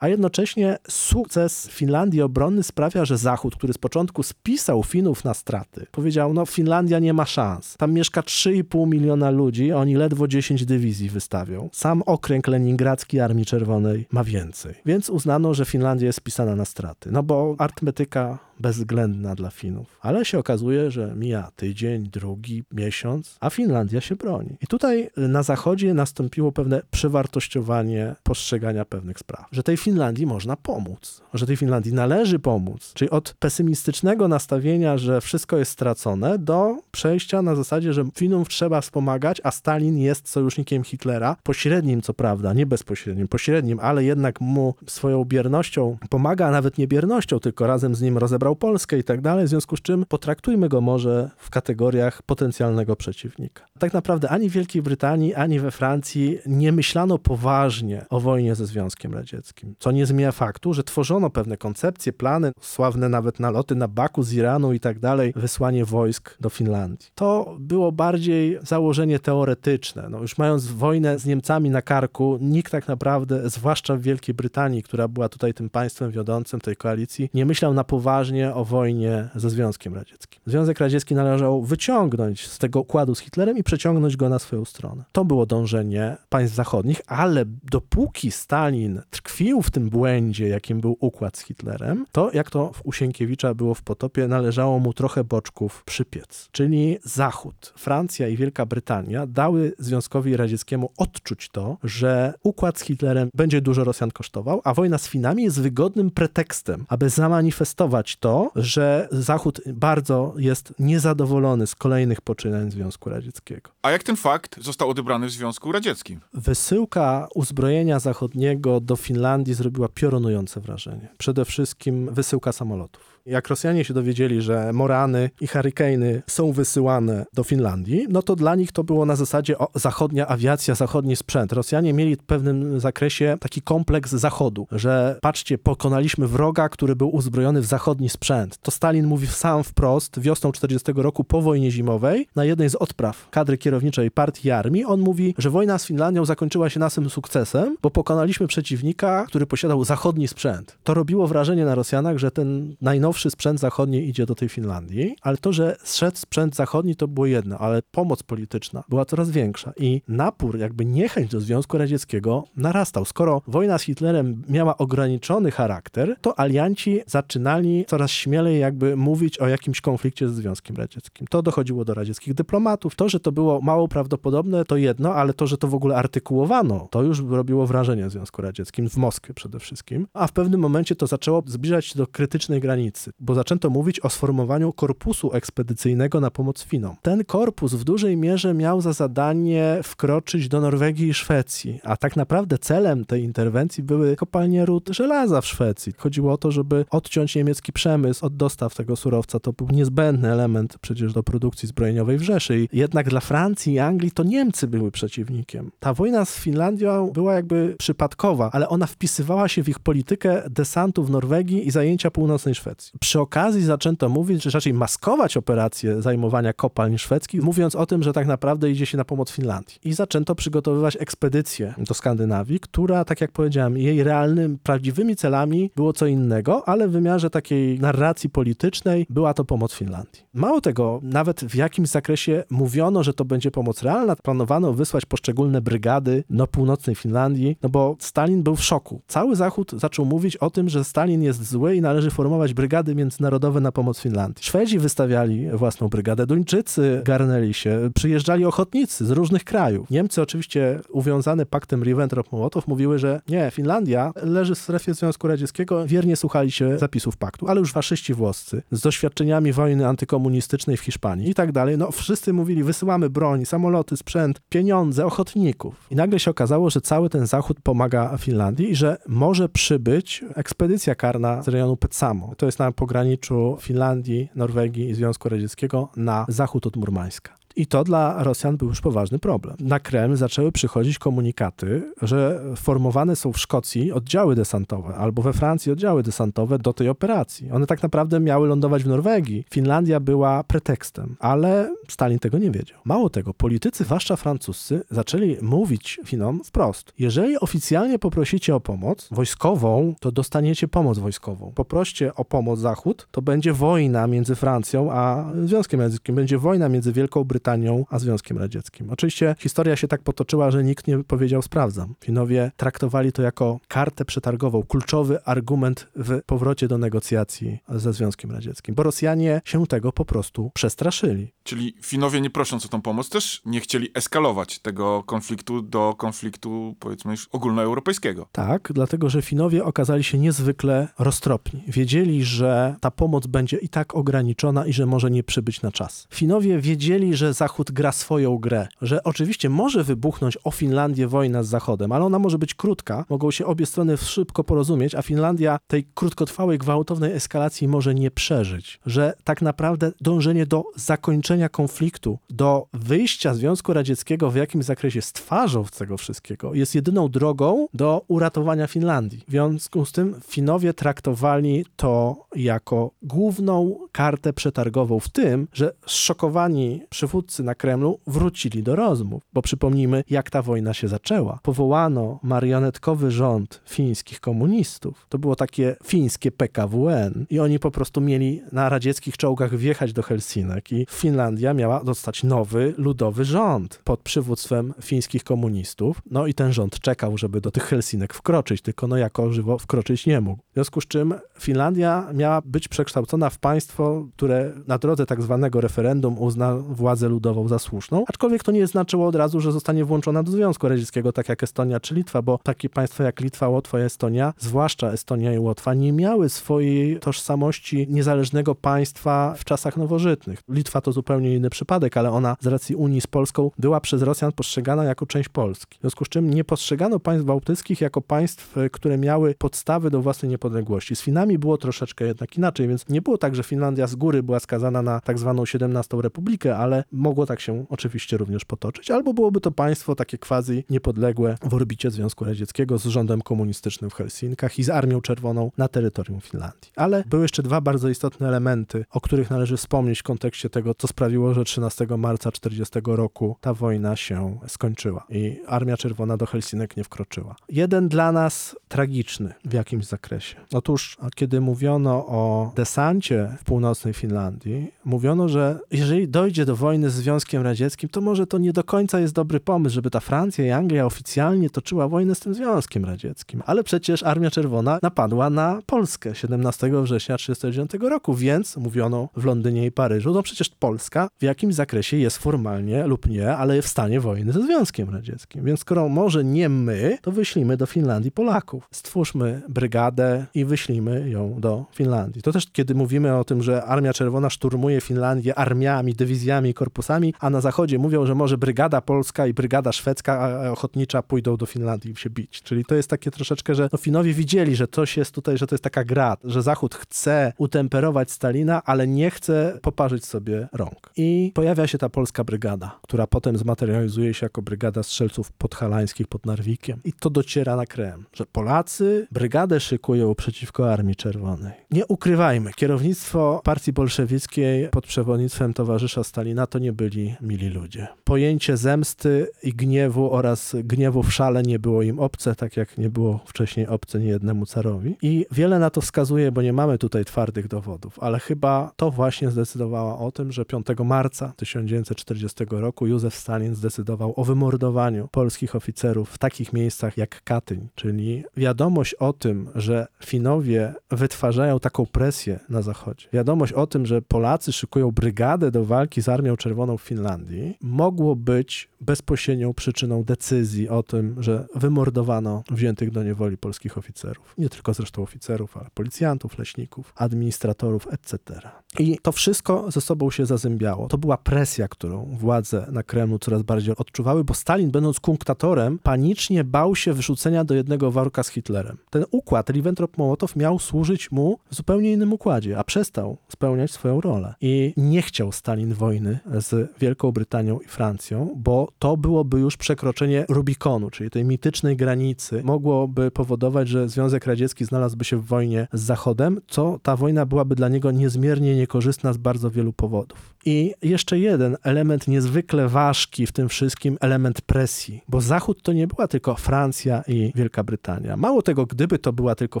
a jednocześnie sukces Finlandii obronny sprawia, że Zachód, który z początku spisał Finów na straty. Powiedział, no Finlandia nie ma szans. Tam mieszka trzy i pół miliona ludzi, oni ledwo dziesięć dywizji wystawią. Sam okręg leningradzki Armii Czerwonej ma więcej. Więc uznano, że Finlandia jest spisana na straty. No bo arytmetyka bezwzględna dla Finów. Ale się okazuje, że mija tydzień, drugi, miesiąc, a Finlandia się broni. I tutaj na zachodzie nastąpiło pewne przewartościowanie postrzegania pewnych spraw. Że tej Finlandii można pomóc. Że tej Finlandii należy pomóc. Czyli od pesymistycznego nastawienia, że wszystko jest stracone, do przejścia na zasadzie, że Finów trzeba wspomagać, a Stalin jest sojusznikiem Hitlera. Pośrednim, co prawda, nie bezpośrednim, pośrednim, ale jednak mu swoją biernością pomaga, a nawet nie biernością, tylko razem z nim rozebrał Polskę i tak dalej, w związku z czym potraktujmy go może w kategoriach potencjalnego przeciwnika. Tak naprawdę ani w Wielkiej Brytanii, ani we Francji nie myślano poważnie o wojnie ze Związkiem Radzieckim, co nie zmienia faktu, że tworzono pewne koncepcje, plany, sławne nawet naloty na Baku z Iranu i tak dalej, wysłanie wojsk do Finlandii. To było bardziej założenie teoretyczne. No już mając wojnę z Niemcami na karku, nikt tak naprawdę, zwłaszcza w Wielkiej Brytanii, która była tutaj tym państwem wiodącym tej koalicji, nie myślał na poważnie o wojnie ze Związkiem Radzieckim. Związek Radziecki należał wyciągnąć z tego układu z Hitlerem i przeciągnąć go na swoją stronę. To było dążenie państw zachodnich, ale dopóki Stalin tkwił w tym błędzie, jakim był układ z Hitlerem, to jak to u Sienkiewicza było w Potopie, należało mu trochę boczków przypiec. Czyli Zachód, Francja i Wielka Brytania dały Związkowi Radzieckiemu odczuć to, że układ z Hitlerem będzie dużo Rosjan kosztował, a wojna z Finami jest wygodnym pretekstem, aby zamanifestować to, że Zachód bardzo jest niezadowolony z kolejnych poczynań Związku Radzieckiego. A jak ten fakt został odebrany w Związku Radzieckim? Wysyłka uzbrojenia zachodniego do Finlandii zrobiła piorunujące wrażenie. Przede wszystkim wysyłka samolotów. Jak Rosjanie się dowiedzieli, że Morany i Hurricane są wysyłane do Finlandii, no to dla nich to było na zasadzie o, zachodnia awiacja, zachodni sprzęt. Rosjanie mieli w pewnym zakresie taki kompleks Zachodu, że patrzcie, pokonaliśmy wroga, który był uzbrojony w zachodni sprzęt. To Stalin mówi sam wprost wiosną czterdziestego roku po wojnie zimowej na jednej z odpraw kadry kierowniczej partii i armii. On mówi, że wojna z Finlandią zakończyła się naszym sukcesem, bo pokonaliśmy przeciwnika, który posiadał zachodni sprzęt. To robiło wrażenie na Rosjanach, że ten najnowszy sprzęt zachodni idzie do tej Finlandii, ale to, że szedł sprzęt zachodni, to było jedno, ale pomoc polityczna była coraz większa i napór, jakby niechęć do Związku Radzieckiego narastał. Skoro wojna z Hitlerem miała ograniczony charakter, to alianci zaczynali coraz śmielej jakby mówić o jakimś konflikcie ze Związkiem Radzieckim. To dochodziło do radzieckich dyplomatów. To, że to było mało prawdopodobne, to jedno, ale to, że to w ogóle artykułowano, to już robiło wrażenie w Związku Radzieckim, w Moskwie przede wszystkim, a w pewnym momencie to zaczęło zbliżać się do krytycznej granicy, bo zaczęto mówić o sformowaniu korpusu ekspedycyjnego na pomoc Finom. Ten korpus w dużej mierze miał za zadanie wkroczyć do Norwegii i Szwecji, a tak naprawdę celem tej interwencji były kopalnie rud żelaza w Szwecji. Chodziło o to, żeby odciąć niemiecki przemysł od dostaw tego surowca. To był niezbędny element przecież do produkcji zbrojeniowej w Rzeszy. I jednak dla Francji i Anglii to Niemcy były przeciwnikiem. Ta wojna z Finlandią była jakby przypadkowa, ale ona wpisywała się w ich politykę desantu w Norwegii i zajęcia północnej Szwecji. Przy okazji zaczęto mówić, że raczej maskować operację zajmowania kopalń szwedzkich, mówiąc o tym, że tak naprawdę idzie się na pomoc Finlandii. I zaczęto przygotowywać ekspedycję do Skandynawii, która, tak jak powiedziałem, jej realnym, prawdziwymi celami było co innego, ale w wymiarze takiej narracji politycznej była to pomoc Finlandii. Mało tego, nawet w jakimś zakresie mówiono, że to będzie pomoc realna. Planowano wysłać poszczególne brygady do północnej Finlandii, no bo Stalin był w szoku. Cały Zachód zaczął mówić o tym, że Stalin jest zły i należy formować brygady międzynarodowe na pomoc Finlandii. Szwedzi wystawiali własną brygadę, Duńczycy garnęli się, przyjeżdżali ochotnicy z różnych krajów. Niemcy oczywiście uwiązane paktem Ribbentrop-Mołotow mówiły, że nie, Finlandia leży w strefie Związku Radzieckiego, wiernie słuchali się zapisów paktu, ale już faszyści włoscy z doświadczeniami wojny antykomunistycznej w Hiszpanii i tak dalej, no wszyscy mówili, wysyłamy broń, samoloty, sprzęt, pieniądze, ochotników. I nagle się okazało, że cały ten Zachód pomaga Finlandii i że może przybyć ekspedycja karna z rejonu Petsamo. To jest na pograniczu Finlandii, Norwegii i Związku Radzieckiego na zachód od Murmańska. I to dla Rosjan był już poważny problem. Na Kreml zaczęły przychodzić komunikaty, że formowane są w Szkocji oddziały desantowe, albo we Francji oddziały desantowe do tej operacji. One tak naprawdę miały lądować w Norwegii. Finlandia była pretekstem, ale Stalin tego nie wiedział. Mało tego, politycy, zwłaszcza francuscy, zaczęli mówić Finom wprost. Jeżeli oficjalnie poprosicie o pomoc wojskową, to dostaniecie pomoc wojskową. Poproście o pomoc Zachód, to będzie wojna między Francją a Związkiem Radzieckim. Będzie wojna między Wielką Brytanią a Związkiem Radzieckim. Oczywiście historia się tak potoczyła, że nikt nie powiedział sprawdzam. Finowie traktowali to jako kartę przetargową, kluczowy argument w powrocie do negocjacji ze Związkiem Radzieckim, bo Rosjanie się tego po prostu przestraszyli. Czyli Finowie, nie prosząc o tą pomoc, też nie chcieli eskalować tego konfliktu do konfliktu, powiedzmy, już ogólnoeuropejskiego. Tak, dlatego, że Finowie okazali się niezwykle roztropni. Wiedzieli, że ta pomoc będzie i tak ograniczona i że może nie przybyć na czas. Finowie wiedzieli, że Zachód gra swoją grę, że oczywiście może wybuchnąć o Finlandię wojna z Zachodem, ale ona może być krótka, mogą się obie strony szybko porozumieć, a Finlandia tej krótkotrwałej, gwałtownej eskalacji może nie przeżyć, że tak naprawdę dążenie do zakończenia konfliktu, do wyjścia Związku Radzieckiego w jakimś zakresie z twarzą tego wszystkiego jest jedyną drogą do uratowania Finlandii. W związku z tym Finowie traktowali to jako główną kartę przetargową w tym, że zszokowani przywódcy na Kremlu wrócili do rozmów, bo przypomnijmy, jak ta wojna się zaczęła. Powołano marionetkowy rząd fińskich komunistów. To było takie fińskie P K W N i oni po prostu mieli na radzieckich czołgach wjechać do Helsinek i Finlandia miała dostać nowy, ludowy rząd pod przywództwem fińskich komunistów. No i ten rząd czekał, żeby do tych Helsinek wkroczyć, tylko no jako żywo wkroczyć nie mógł. W związku z czym Finlandia miała być przekształcona w państwo, które na drodze tak zwanego referendum uzna władzę ludową za słuszną, aczkolwiek to nie znaczyło od razu, że zostanie włączona do Związku Radzieckiego, tak jak Estonia czy Litwa, bo takie państwa jak Litwa, Łotwa i Estonia, zwłaszcza Estonia i Łotwa, nie miały swojej tożsamości niezależnego państwa w czasach nowożytnych. Litwa to zupełnie inny przypadek, ale ona z racji Unii z Polską była przez Rosjan postrzegana jako część Polski. W związku z czym nie postrzegano państw bałtyckich jako państw, które miały podstawy do własnej niepodległości. Z Finami było troszeczkę jednak inaczej, więc nie było tak, że Finlandia z góry była skazana na tak zwaną siedemnastą Republikę, ale mogło tak się oczywiście również potoczyć, albo byłoby to państwo takie quasi niepodległe w orbicie Związku Radzieckiego z rządem komunistycznym w Helsinkach i z Armią Czerwoną na terytorium Finlandii. Ale były jeszcze dwa bardzo istotne elementy, o których należy wspomnieć w kontekście tego, co sprawiło, że trzynastego marca czterdziestego roku ta wojna się skończyła i Armia Czerwona do Helsinek nie wkroczyła. Jeden dla nas tragiczny w jakimś zakresie. Otóż, kiedy mówiono o desancie w północnej Finlandii, mówiono, że jeżeli dojdzie do wojny z Związkiem Radzieckim, to może to nie do końca jest dobry pomysł, żeby ta Francja i Anglia oficjalnie toczyła wojnę z tym Związkiem Radzieckim. Ale przecież Armia Czerwona napadła na Polskę siedemnastego września tysiąc dziewięćset trzydziestego dziewiątego roku, więc mówiono w Londynie i Paryżu, no przecież Polska w jakimś zakresie jest formalnie lub nie, ale w stanie wojny ze Związkiem Radzieckim. Więc skoro może nie my, to wyślijmy do Finlandii Polaków. Stwórzmy brygadę i wyślijmy ją do Finlandii. To też kiedy mówimy o tym, że Armia Czerwona szturmuje Finlandię armiami, dywizjami, korpusami, a na zachodzie mówią, że może brygada polska i brygada szwedzka ochotnicza pójdą do Finlandii się bić. Czyli to jest takie troszeczkę, że no Finowie widzieli, że coś jest tutaj, że to jest taka gra, że Zachód chce utemperować Stalina, ale nie chce poparzyć sobie rąk. I pojawia się ta polska brygada, która potem zmaterializuje się jako brygada strzelców podhalańskich pod Narwikiem. I to dociera na Kreml, że Polacy brygadę szykują przeciwko Armii Czerwonej. Nie ukrywajmy, kierownictwo partii bolszewickiej pod przewodnictwem towarzysza Stalina to nie nie byli mili ludzie. Pojęcie zemsty i gniewu oraz gniewu w szale nie było im obce, tak jak nie było wcześniej obce niejednemu carowi. I wiele na to wskazuje, bo nie mamy tutaj twardych dowodów, ale chyba to właśnie zdecydowała o tym, że piątego marca tysiąc dziewięćset czterdziestego roku Józef Stalin zdecydował o wymordowaniu polskich oficerów w takich miejscach jak Katyń, czyli wiadomość o tym, że Finowie wytwarzają taką presję na Zachodzie, wiadomość o tym, że Polacy szykują brygadę do walki z Armią Czerwoną w Finlandii, mogło być bezpośrednią przyczyną decyzji o tym, że wymordowano wziętych do niewoli polskich oficerów. Nie tylko zresztą oficerów, ale policjantów, leśników, administratorów, et cetera. I to wszystko ze sobą się zazębiało. To była presja, którą władze na Kremlu coraz bardziej odczuwały, bo Stalin, będąc kunktatorem, panicznie bał się wyrzucenia do jednego worka z Hitlerem. Ten układ Ribbentrop-Mołotow miał służyć mu w zupełnie innym układzie, a przestał spełniać swoją rolę. I nie chciał Stalin wojny z Wielką Brytanią i Francją, bo to byłoby już przekroczenie Rubikonu, czyli tej mitycznej granicy. Mogłoby powodować, że Związek Radziecki znalazłby się w wojnie z Zachodem, co ta wojna byłaby dla niego niezmiernie niekorzystna z bardzo wielu powodów. I jeszcze jeden element niezwykle ważki w tym wszystkim, element presji, bo Zachód to nie była tylko Francja i Wielka Brytania. Mało tego, gdyby to była tylko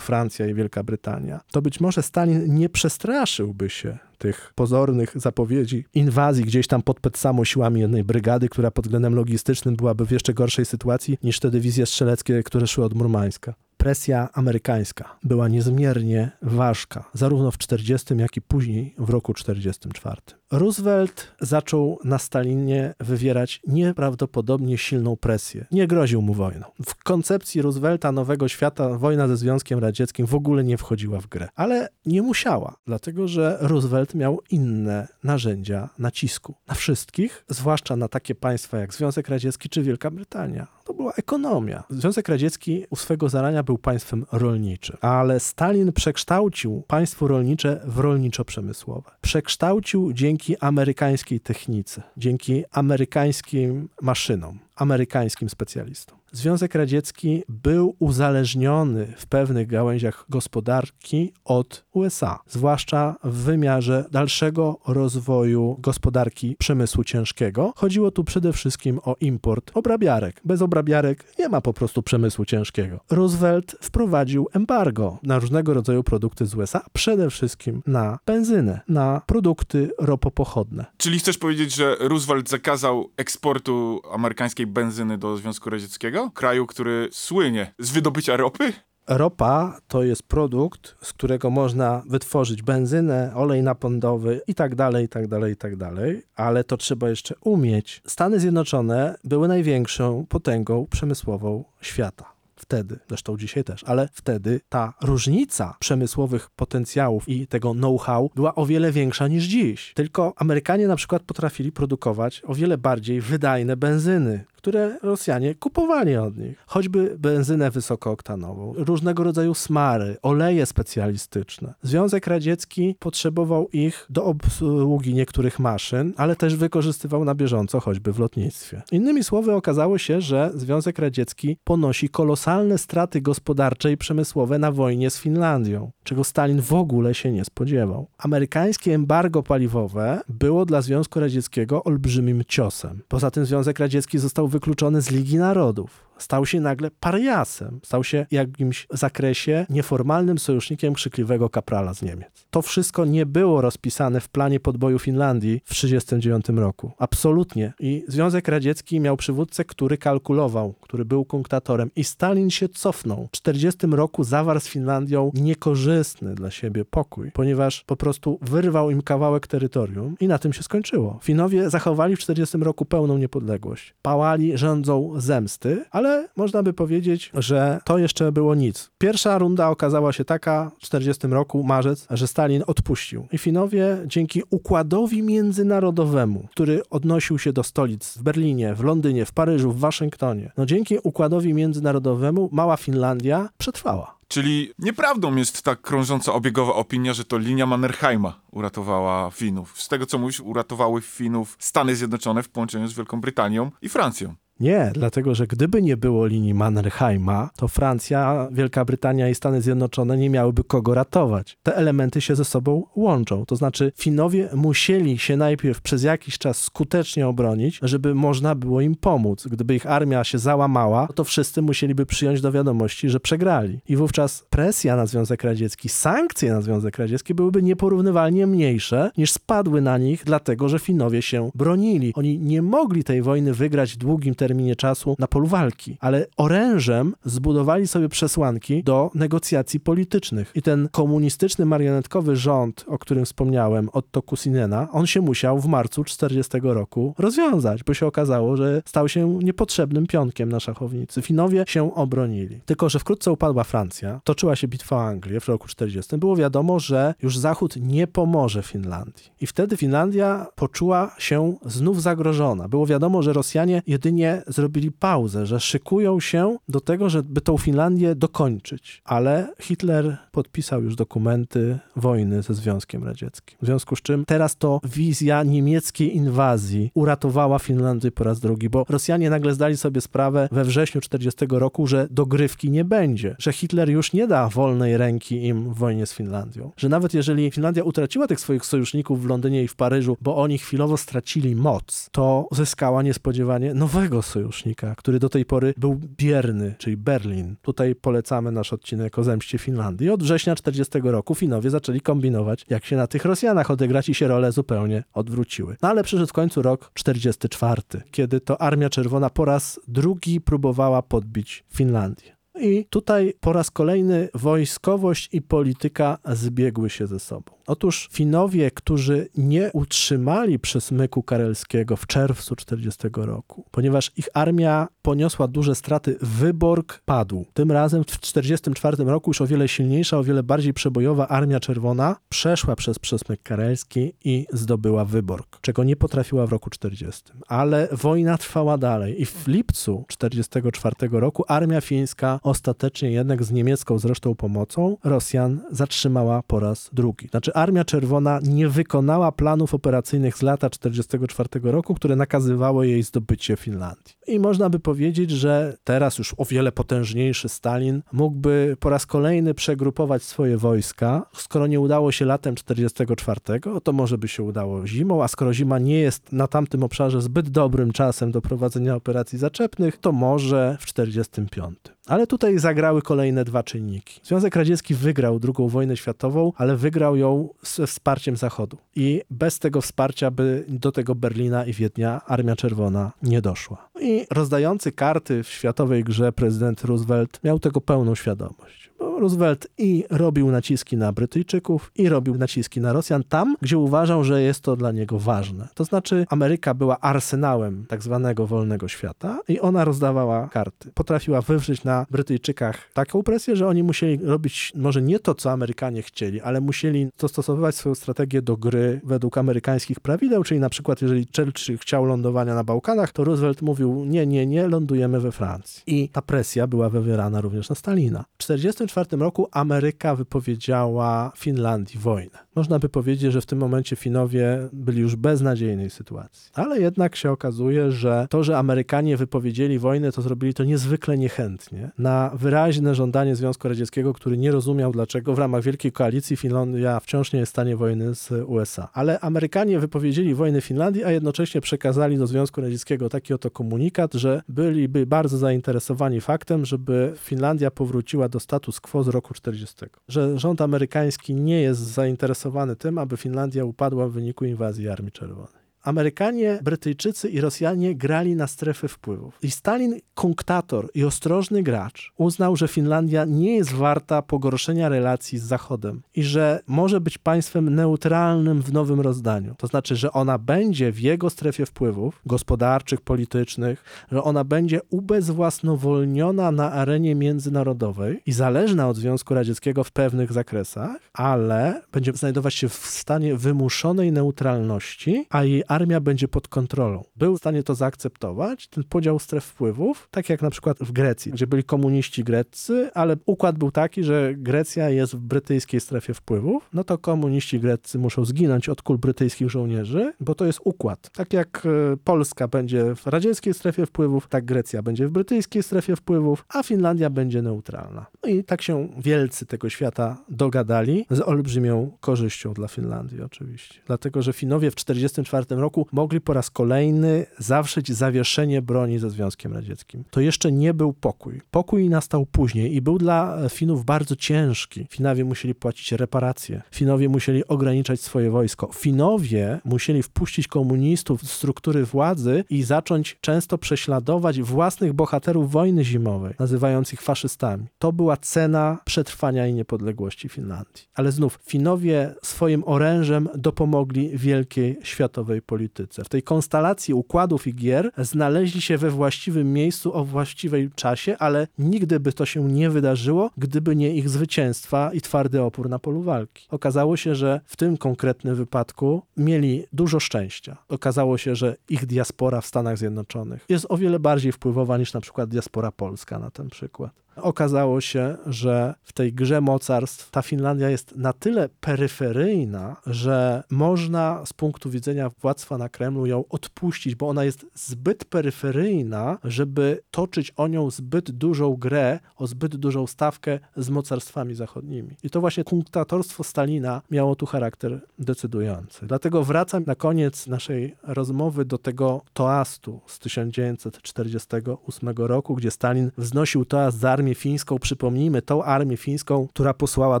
Francja i Wielka Brytania, to być może Stalin nie przestraszyłby się tych pozornych zapowiedzi inwazji gdzieś tam pod Petsamo siłami jednej brygady, która pod względem logistycznym byłaby w jeszcze gorszej sytuacji niż te dywizje strzeleckie, które szły od Murmańska. Presja amerykańska była niezmiernie ważka, zarówno w czterdziestym, jak i później w roku czterdziestym czwartym. Roosevelt zaczął na Stalinie wywierać nieprawdopodobnie silną presję. Nie groził mu wojną. W koncepcji Roosevelta nowego świata wojna ze Związkiem Radzieckim w ogóle nie wchodziła w grę. Ale nie musiała, dlatego że Roosevelt miał inne narzędzia nacisku. Na wszystkich, zwłaszcza na takie państwa jak Związek Radziecki czy Wielka Brytania. To była ekonomia. Związek Radziecki u swego zarania był państwem rolniczym, ale Stalin przekształcił państwo rolnicze w rolniczo-przemysłowe. Przekształcił dzięki amerykańskiej technice, dzięki amerykańskim maszynom, amerykańskim specjalistom. Związek Radziecki był uzależniony w pewnych gałęziach gospodarki od U S A, zwłaszcza w wymiarze dalszego rozwoju gospodarki przemysłu ciężkiego. Chodziło tu przede wszystkim o import obrabiarek. Bez obrabiarek nie ma po prostu przemysłu ciężkiego. Roosevelt wprowadził embargo na różnego rodzaju produkty z U S A, przede wszystkim na benzynę, na produkty ropopochodne. Czyli chcesz powiedzieć, że Roosevelt zakazał eksportu amerykańskiej benzyny do Związku Radzieckiego? Kraju, który słynie z wydobycia ropy? Ropa to jest produkt, z którego można wytworzyć benzynę, olej napędowy i tak dalej, i tak dalej, i tak dalej, ale to trzeba jeszcze umieć. Stany Zjednoczone były największą potęgą przemysłową świata. Wtedy, zresztą dzisiaj też, ale wtedy ta różnica przemysłowych potencjałów i tego know-how była o wiele większa niż dziś. Tylko Amerykanie na przykład potrafili produkować o wiele bardziej wydajne benzyny, które Rosjanie kupowali od nich. Choćby benzynę wysokooktanową, różnego rodzaju smary, oleje specjalistyczne. Związek Radziecki potrzebował ich do obsługi niektórych maszyn, ale też wykorzystywał na bieżąco choćby w lotnictwie. Innymi słowy, okazało się, że Związek Radziecki ponosi kolosalne straty gospodarcze i przemysłowe na wojnie z Finlandią, czego Stalin w ogóle się nie spodziewał. Amerykańskie embargo paliwowe było dla Związku Radzieckiego olbrzymim ciosem. Poza tym Związek Radziecki został wykluczony z Ligi Narodów. Stał się nagle pariasem. Stał się w jakimś zakresie nieformalnym sojusznikiem krzykliwego kaprala z Niemiec. To wszystko nie było rozpisane w planie podboju Finlandii w tysiąc dziewięćset trzydziestym dziewiątym roku. Absolutnie. I Związek Radziecki miał przywódcę, który kalkulował, który był kunktatorem. I Stalin się cofnął. W czterdziestym roku zawarł z Finlandią niekorzystny dla siebie pokój, ponieważ po prostu wyrwał im kawałek terytorium i na tym się skończyło. Finowie zachowali w czterdziestym roku pełną niepodległość. Pałali rządzą zemsty, ale Ale można by powiedzieć, że to jeszcze było nic. Pierwsza runda okazała się taka w czterdziestym roku, marzec, że Stalin odpuścił. I Finowie dzięki układowi międzynarodowemu, który odnosił się do stolic w Berlinie, w Londynie, w Paryżu, w Waszyngtonie, no dzięki układowi międzynarodowemu mała Finlandia przetrwała. Czyli nieprawdą jest ta krążąca obiegowa opinia, że to linia Mannerheima uratowała Finów. Z tego co mówisz, uratowały Finów Stany Zjednoczone w połączeniu z Wielką Brytanią i Francją. Nie, dlatego że gdyby nie było linii Mannerheima, to Francja, Wielka Brytania i Stany Zjednoczone nie miałyby kogo ratować. Te elementy się ze sobą łączą. To znaczy Finowie musieli się najpierw przez jakiś czas skutecznie obronić, żeby można było im pomóc. Gdyby ich armia się załamała, to wszyscy musieliby przyjąć do wiadomości, że przegrali. I wówczas presja na Związek Radziecki, sankcje na Związek Radziecki byłyby nieporównywalnie mniejsze, niż spadły na nich, dlatego że Finowie się bronili. Oni nie mogli tej wojny wygrać w długim terminie. terminie czasu na polu walki, ale orężem zbudowali sobie przesłanki do negocjacji politycznych. I ten komunistyczny, marionetkowy rząd, o którym wspomniałem, Otto Kusinena, on się musiał w marcu czterdziestego roku rozwiązać, bo się okazało, że stał się niepotrzebnym pionkiem na szachownicy. Finowie się obronili. Tylko że wkrótce upadła Francja, toczyła się bitwa o Anglię w roku czterdziestym. Było wiadomo, że już Zachód nie pomoże Finlandii. I wtedy Finlandia poczuła się znów zagrożona. Było wiadomo, że Rosjanie jedynie zrobili pauzę, że szykują się do tego, żeby tą Finlandię dokończyć. Ale Hitler podpisał już dokumenty wojny ze Związkiem Radzieckim. W związku z czym teraz to wizja niemieckiej inwazji uratowała Finlandię po raz drugi, bo Rosjanie nagle zdali sobie sprawę we wrześniu czterdziestego roku, że dogrywki nie będzie, że Hitler już nie da wolnej ręki im w wojnie z Finlandią. Że nawet jeżeli Finlandia utraciła tych swoich sojuszników w Londynie i w Paryżu, bo oni chwilowo stracili moc, to zyskała niespodziewanie nowego sojusznika, który do tej pory był bierny, czyli Berlin. Tutaj polecamy nasz odcinek o zemście Finlandii. Od września czterdziestego roku Finowie zaczęli kombinować, jak się na tych Rosjanach odegrać i się role zupełnie odwróciły. No ale przyszedł w końcu rok czterdziesty czwarty, kiedy to Armia Czerwona po raz drugi próbowała podbić Finlandię. I tutaj po raz kolejny wojskowość i polityka zbiegły się ze sobą. Otóż Finowie, którzy nie utrzymali przesmyku karelskiego w czerwcu czterdziestego roku, ponieważ ich armia poniosła duże straty, Wyborg padł. Tym razem w czterdziestym czwartym roku już o wiele silniejsza, o wiele bardziej przebojowa Armia Czerwona przeszła przez przesmyk karelski i zdobyła Wyborg, czego nie potrafiła w roku czterdziestym. Ale wojna trwała dalej i w lipcu czterdziestego czwartego roku armia fińska ostatecznie jednak z niemiecką zresztą pomocą Rosjan zatrzymała po raz drugi. Znaczy Armia Czerwona nie wykonała planów operacyjnych z lata czterdziestego czwartego roku, które nakazywało jej zdobycie Finlandii. I można by powiedzieć, że teraz już o wiele potężniejszy Stalin mógłby po raz kolejny przegrupować swoje wojska. Skoro nie udało się latem czterdziestego czwartego, to może by się udało zimą, a skoro zima nie jest na tamtym obszarze zbyt dobrym czasem do prowadzenia operacji zaczepnych, to może w czterdziestym piątym. Ale tutaj zagrały kolejne dwa czynniki. Związek Radziecki wygrał drugą wojnę światową, ale wygrał ją ze wsparciem Zachodu. I bez tego wsparcia by do tego Berlina i Wiednia Armia Czerwona nie doszła. I rozdający karty w światowej grze prezydent Roosevelt miał tego pełną świadomość. Bo Roosevelt i robił naciski na Brytyjczyków, i robił naciski na Rosjan tam, gdzie uważał, że jest to dla niego ważne. To znaczy Ameryka była arsenałem tak zwanego wolnego świata i ona rozdawała karty. Potrafiła wywrzeć na Brytyjczykach taką presję, że oni musieli robić może nie to, co Amerykanie chcieli, ale musieli dostosowywać swoją strategię do gry według amerykańskich prawideł, czyli na przykład jeżeli Churchill chciał lądowania na Bałkanach, to Roosevelt mówił nie, nie, nie, lądujemy we Francji. I ta presja była wywierana również na Stalina. czterdziestym czwartym roku Ameryka wypowiedziała Finlandii wojnę. Można by powiedzieć, że w tym momencie Finowie byli już w beznadziejnej sytuacji. Ale jednak się okazuje, że to, że Amerykanie wypowiedzieli wojnę, to zrobili to niezwykle niechętnie. Na wyraźne żądanie Związku Radzieckiego, który nie rozumiał, dlaczego w ramach Wielkiej Koalicji Finlandia wciąż nie jest w stanie wojny z U S A. Ale Amerykanie wypowiedzieli wojnę Finlandii, a jednocześnie przekazali do Związku Radzieckiego taki oto komunikat, że byliby bardzo zainteresowani faktem, żeby Finlandia powróciła do status quo z roku czterdziestego. Że rząd amerykański nie jest zainteresowany tym, aby Finlandia upadła w wyniku inwazji Armii Czerwonej. Amerykanie, Brytyjczycy i Rosjanie grali na strefy wpływów. I Stalin, kunktator i ostrożny gracz, uznał, że Finlandia nie jest warta pogorszenia relacji z Zachodem i że może być państwem neutralnym w nowym rozdaniu. To znaczy, że ona będzie w jego strefie wpływów gospodarczych, politycznych, że ona będzie ubezwłasnowolniona na arenie międzynarodowej i zależna od Związku Radzieckiego w pewnych zakresach, ale będzie znajdować się w stanie wymuszonej neutralności, a jej armia będzie pod kontrolą. Był w stanie to zaakceptować, ten podział stref wpływów, tak jak na przykład w Grecji, gdzie byli komuniści greccy, ale układ był taki, że Grecja jest w brytyjskiej strefie wpływów, no to komuniści greccy muszą zginąć od kul brytyjskich żołnierzy, bo to jest układ. Tak jak Polska będzie w radzieckiej strefie wpływów, tak Grecja będzie w brytyjskiej strefie wpływów, a Finlandia będzie neutralna. No i tak się wielcy tego świata dogadali, z olbrzymią korzyścią dla Finlandii oczywiście. Dlatego, że Finowie w tysiąc dziewięćset czterdziestym czwartym roku mogli po raz kolejny zawrzeć zawieszenie broni ze Związkiem Radzieckim. To jeszcze nie był pokój. Pokój nastał później i był dla Finów bardzo ciężki. Finowie musieli płacić reparacje. Finowie musieli ograniczać swoje wojsko. Finowie musieli wpuścić komunistów w struktury władzy i zacząć często prześladować własnych bohaterów wojny zimowej, nazywając ich faszystami. To była cena przetrwania i niepodległości Finlandii. Ale znów, Finowie swoim orężem dopomogli wielkiej światowej polityce. W tej konstelacji układów i gier znaleźli się we właściwym miejscu o właściwej czasie, ale nigdy by to się nie wydarzyło, gdyby nie ich zwycięstwa i twardy opór na polu walki. Okazało się, że w tym konkretnym wypadku mieli dużo szczęścia. Okazało się, że ich diaspora w Stanach Zjednoczonych jest o wiele bardziej wpływowa niż na przykład diaspora polska na ten przykład. Okazało się, że w tej grze mocarstw ta Finlandia jest na tyle peryferyjna, że można z punktu widzenia władztwa na Kremlu ją odpuścić, bo ona jest zbyt peryferyjna, żeby toczyć o nią zbyt dużą grę, o zbyt dużą stawkę z mocarstwami zachodnimi. I to właśnie kunktatorstwo Stalina miało tu charakter decydujący. Dlatego wracam na koniec naszej rozmowy do tego toastu z tysiąc dziewięćset czterdziestego ósmego roku, gdzie Stalin wznosił toast za armię fińską, przypomnijmy, tą armię fińską, która posłała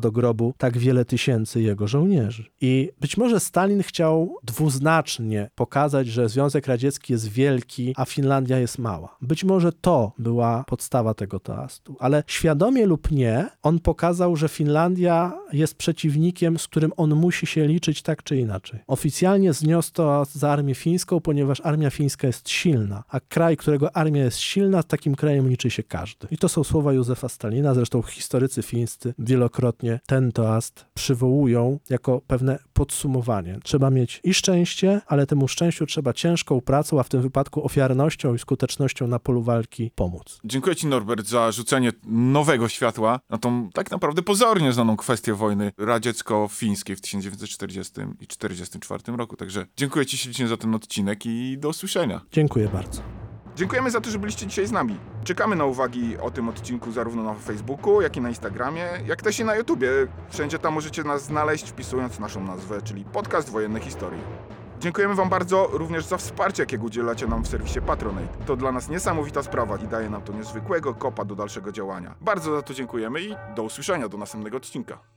do grobu tak wiele tysięcy jego żołnierzy. I być może Stalin chciał dwuznacznie pokazać, że Związek Radziecki jest wielki, a Finlandia jest mała. Być może to była podstawa tego toastu, ale świadomie lub nie, on pokazał, że Finlandia jest przeciwnikiem, z którym on musi się liczyć tak czy inaczej. Oficjalnie zniósł toast za armię fińską, ponieważ armia fińska jest silna, a kraj, którego armia jest silna, z takim krajem liczy się każdy. I to są słowa Józefa Stalina, zresztą historycy fińscy wielokrotnie ten toast przywołują jako pewne podsumowanie. Trzeba mieć i szczęście, ale temu szczęściu trzeba ciężką pracą, a w tym wypadku ofiarnością i skutecznością na polu walki pomóc. Dziękuję Ci, Norbert, za rzucenie nowego światła na tą tak naprawdę pozornie znaną kwestię wojny radziecko-fińskiej w tysiąc dziewięćset czterdziestym i tysiąc dziewięćset czterdziestym czwartym roku. Także dziękuję Ci ślicznie za ten odcinek i do usłyszenia. Dziękuję bardzo. Dziękujemy za to, że byliście dzisiaj z nami. Czekamy na uwagi o tym odcinku zarówno na Facebooku, jak i na Instagramie, jak też i na YouTubie. Wszędzie tam możecie nas znaleźć, wpisując naszą nazwę, czyli podcast Wojenne Historie. Dziękujemy Wam bardzo również za wsparcie, jakiego udzielacie nam w serwisie Patronite. To dla nas niesamowita sprawa i daje nam to niezwykłego kopa do dalszego działania. Bardzo za to dziękujemy i do usłyszenia do następnego odcinka.